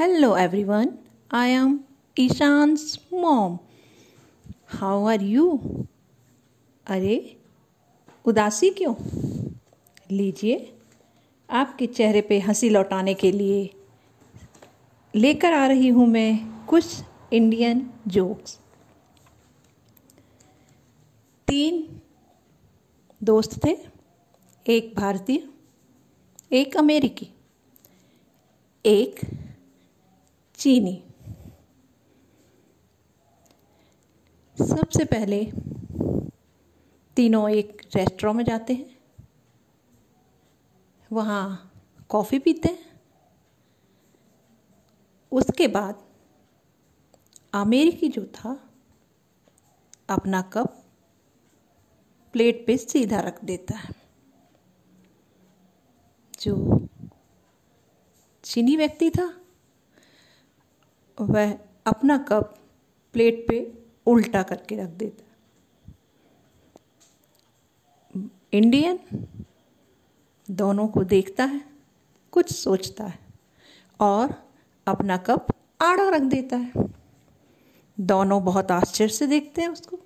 Hello everyone, I am Ishan's mom. How are you? अरे उदासी क्यों? लीजिए आपके चेहरे पे हंसी लौटाने के लिए लेकर आ रही हूँ मैं कुछ इंडियन जोक्स। 3 दोस्त थे, एक भारतीय, एक अमेरिकी, एक चीनी। सबसे पहले तीनों एक रेस्टोरेंट में जाते हैं, वहाँ कॉफ़ी पीते हैं। उसके बाद अमेरिकी जो था अपना कप प्लेट पे सीधा रख देता है, जो चीनी व्यक्ति था वह अपना कप प्लेट पे उल्टा करके रख देता। इंडियन दोनों को देखता है, कुछ सोचता है और अपना कप आड़ा रख देता है। दोनों बहुत आश्चर्य से देखते हैं उसको,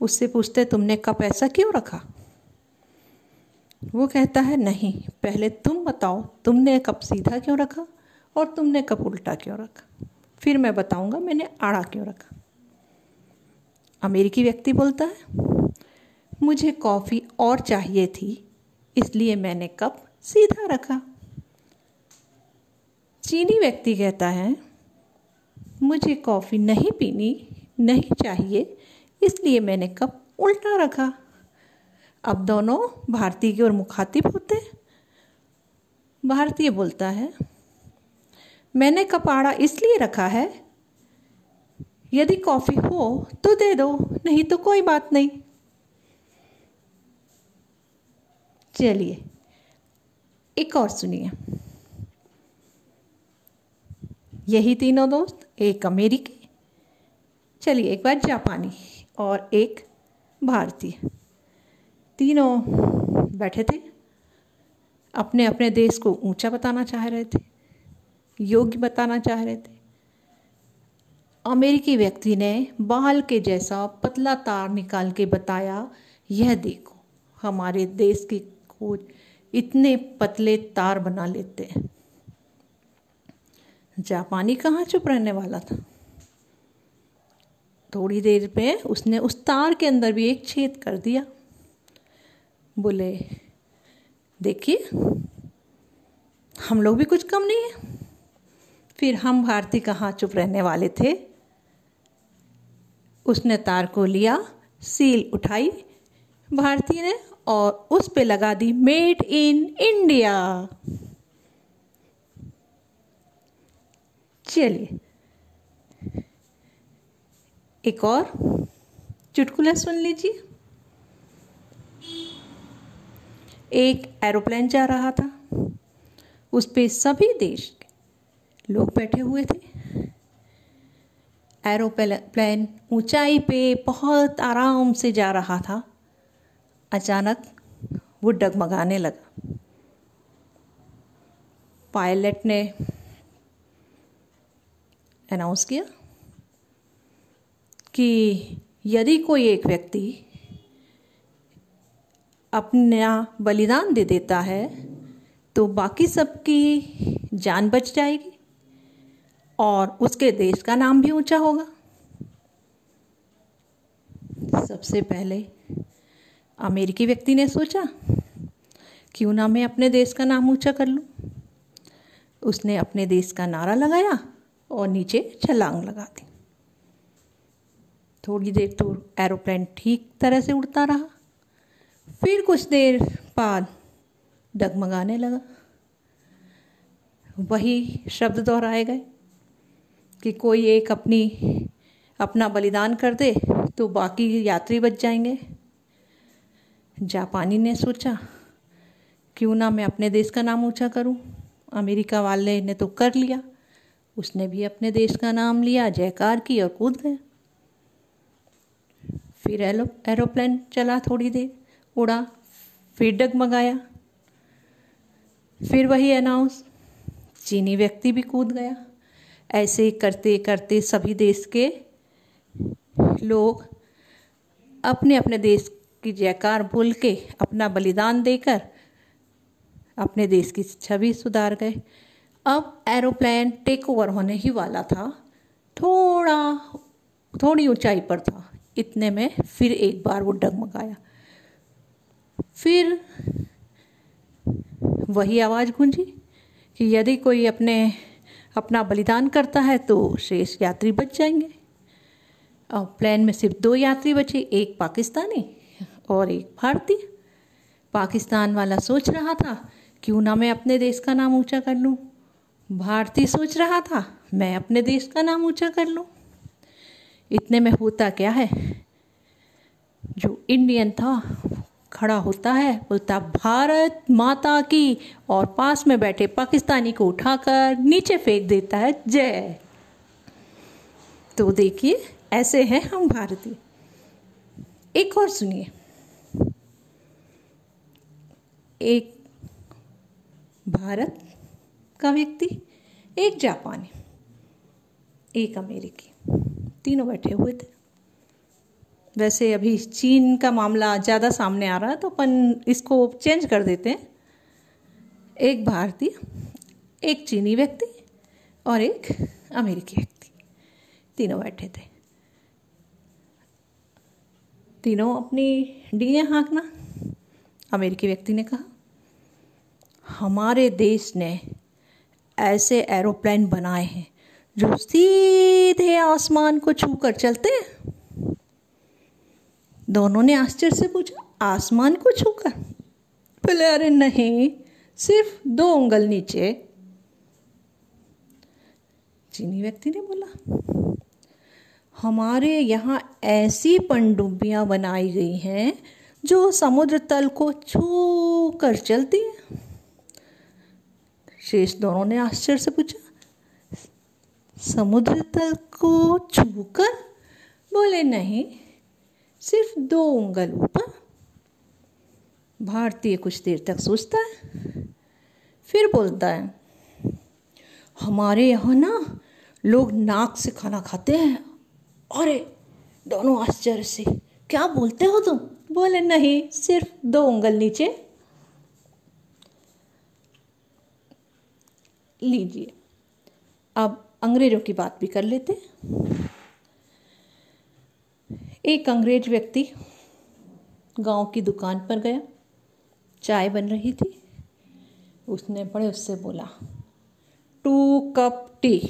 उससे पूछते हैं तुमने कप ऐसा क्यों रखा? वो कहता है नहीं, पहले तुम बताओ तुमने कप सीधा क्यों रखा और तुमने कप उल्टा क्यों रखा, फिर मैं बताऊंगा मैंने आड़ा क्यों रखा। अमेरिकी व्यक्ति बोलता है मुझे कॉफ़ी और चाहिए थी इसलिए मैंने कप सीधा रखा। चीनी व्यक्ति कहता है मुझे कॉफ़ी नहीं पीनी, नहीं चाहिए, इसलिए मैंने कप उल्टा रखा। अब दोनों भारतीय की ओर मुखातिब होते। भारतीय बोलता है मैंने कप आड़ा इसलिए रखा है, यदि कॉफ़ी हो तो दे दो, नहीं तो कोई बात नहीं। चलिए एक और सुनिए। यही तीनों दोस्त, एक अमेरिकी, चलिए एक बार जापानी और एक भारतीय, तीनों बैठे थे, अपने अपने देश को ऊंचा बताना चाह रहे थे, योग्य बताना चाह रहे थे। अमेरिकी व्यक्ति ने बाल के जैसा पतला तार निकाल के बताया, यह देखो हमारे देश की खोज इतने पतले तार बना लेते हैं। जापानी कहाँ चुप रहने वाला था, थोड़ी देर में उसने उस तार के अंदर भी एक छेद कर दिया। बोले देखिए हम लोग भी कुछ कम नहीं है। फिर हम भारतीय कहाँ चुप रहने वाले थे, उसने तार को लिया, सील उठाई भारतीय ने और उस पे लगा दी मेड इन इंडिया। चलिए एक और चुटकुला सुन लीजिए। एक एरोप्लेन जा रहा था, उस पे सभी देश के लोग बैठे हुए थे। एरोप्लेन ऊंचाई पे बहुत आराम से जा रहा था, अचानक वो डगमगाने लगा। पायलट ने अनाउंस किया कि यदि कोई एक व्यक्ति अपना बलिदान दे देता है तो बाकी सबकी जान बच जाएगी और उसके देश का नाम भी ऊंचा होगा। सबसे पहले अमेरिकी व्यक्ति ने सोचा क्यों ना मैं अपने देश का नाम ऊंचा कर लूं। उसने अपने देश का नारा लगाया और नीचे छलांग लगा दी। थोड़ी देर तो एरोप्लेन ठीक तरह से उड़ता रहा, फिर कुछ देर बाद डगमगाने लगा। वही शब्द दोहराए गए कि कोई एक अपना बलिदान कर दे तो बाकी यात्री बच जाएंगे। जापानी ने सोचा क्यों ना मैं अपने देश का नाम ऊंचा करूं। अमेरिका वाले ने तो कर लिया, उसने भी अपने देश का नाम लिया, जयकार की और कूद गया। फिर एरोप्लेन चला, थोड़ी देर उड़ा, फिर डगमगाया, फिर वही अनाउंस चीनी व्यक्ति भी कूद गया। ऐसे करते करते सभी देश के लोग अपने अपने देश की जयकार बोल के अपना बलिदान देकर अपने देश की छवि सुधार गए। अब एरोप्लेन टेक ओवर होने ही वाला था, थोड़ी ऊंचाई पर था। इतने में फिर एक बार वो डगमगाया, फिर वही आवाज़ गूंजी कि यदि कोई अपना बलिदान करता है तो शेष यात्री बच जाएंगे। और प्लेन में सिर्फ 2 यात्री बचे, एक पाकिस्तानी और एक भारतीय। पाकिस्तान वाला सोच रहा था क्यों ना मैं अपने देश का नाम ऊंचा कर लूं, भारतीय सोच रहा था मैं अपने देश का नाम ऊंचा कर लूं। इतने में होता क्या है, जो इंडियन था खड़ा होता है, बोलता भारत माता की, और पास में बैठे पाकिस्तानी को उठाकर नीचे फेंक देता है जय। तो देखिए ऐसे हैं हम भारतीय। एक और सुनिए, एक भारत का व्यक्ति, एक जापानी, एक अमेरिकी, तीनों बैठे हुए थे। वैसे अभी चीन का मामला ज़्यादा सामने आ रहा है तो अपन इसको चेंज कर देते हैं। एक भारतीय, एक चीनी व्यक्ति और एक अमेरिकी व्यक्ति, तीनों बैठे थे। तीनों अपनी डीएं हाँकना। अमेरिकी व्यक्ति ने कहा हमारे देश ने ऐसे एरोप्लेन बनाए हैं जो सीधे आसमान को छूकर चलते हैं। दोनों ने आश्चर्य से पूछा आसमान को छूकर? बोले अरे नहीं, सिर्फ 2 उंगल नीचे। चीनी व्यक्ति ने बोला हमारे यहाँ ऐसी पनडुब्बियां बनाई गई हैं जो समुद्र तल को छू कर चलती हैं। शेष दोनों ने आश्चर्य से पूछा समुद्र तल को छू कर? बोले नहीं, सिर्फ 2 उंगल ऊपर। भारतीय कुछ देर तक सोचता है, फिर बोलता है हमारे यहाँ ना लोग नाक से खाना खाते हैं। अरे दोनों आश्चर्य से, क्या बोलते हो तुम? बोले नहीं, सिर्फ 2 उंगल नीचे। लीजिए अब अंग्रेजों की बात भी कर लेते हैं। एक अंग्रेज व्यक्ति गांव की दुकान पर गया, चाय बन रही थी। उसने बड़े उससे बोला 2 कप टी।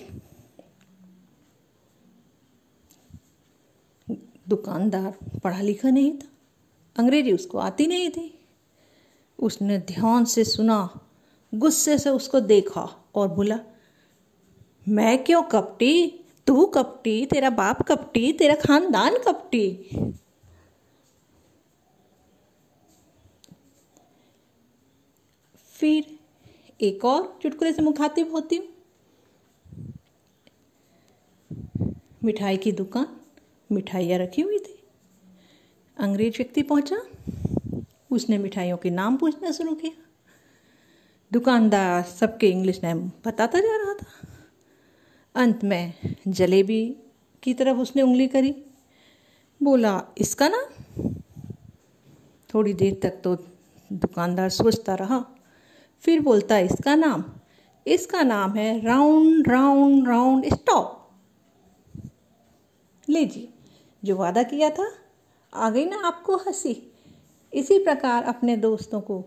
दुकानदार पढ़ा लिखा नहीं था, अंग्रेजी उसको आती नहीं थी। उसने ध्यान से सुना, गुस्से से उसको देखा और बोला मैं क्यों कप टी, तू कपटी, तेरा बाप कपटी, तेरा खानदान कपटी। फिर एक और चुटकुले से मुखातिब होती हूँ। मिठाई की दुकान, मिठाइयाँ रखी हुई थी। अंग्रेज व्यक्ति पहुँचा, उसने मिठाइयों के नाम पूछना शुरू किया। दुकानदार सबके इंग्लिश नेम बताता जा रहा था। अंत में जलेबी की तरफ उसने उंगली करी, बोला इसका नाम। थोड़ी देर तक तो दुकानदार सोचता रहा, फिर बोलता इसका नाम है राउंड राउंड राउंड स्टॉप। लीजिए जो वादा किया था, आ गई ना आपको हंसी। इसी प्रकार अपने दोस्तों को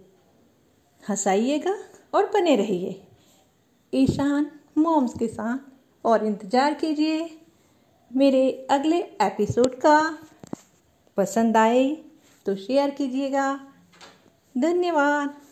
हंसाइएगा और बने रहिए ईशान मॉम्स के साथ, और इंतज़ार कीजिए मेरे अगले एपिसोड का। पसंद आए तो शेयर कीजिएगा। धन्यवाद।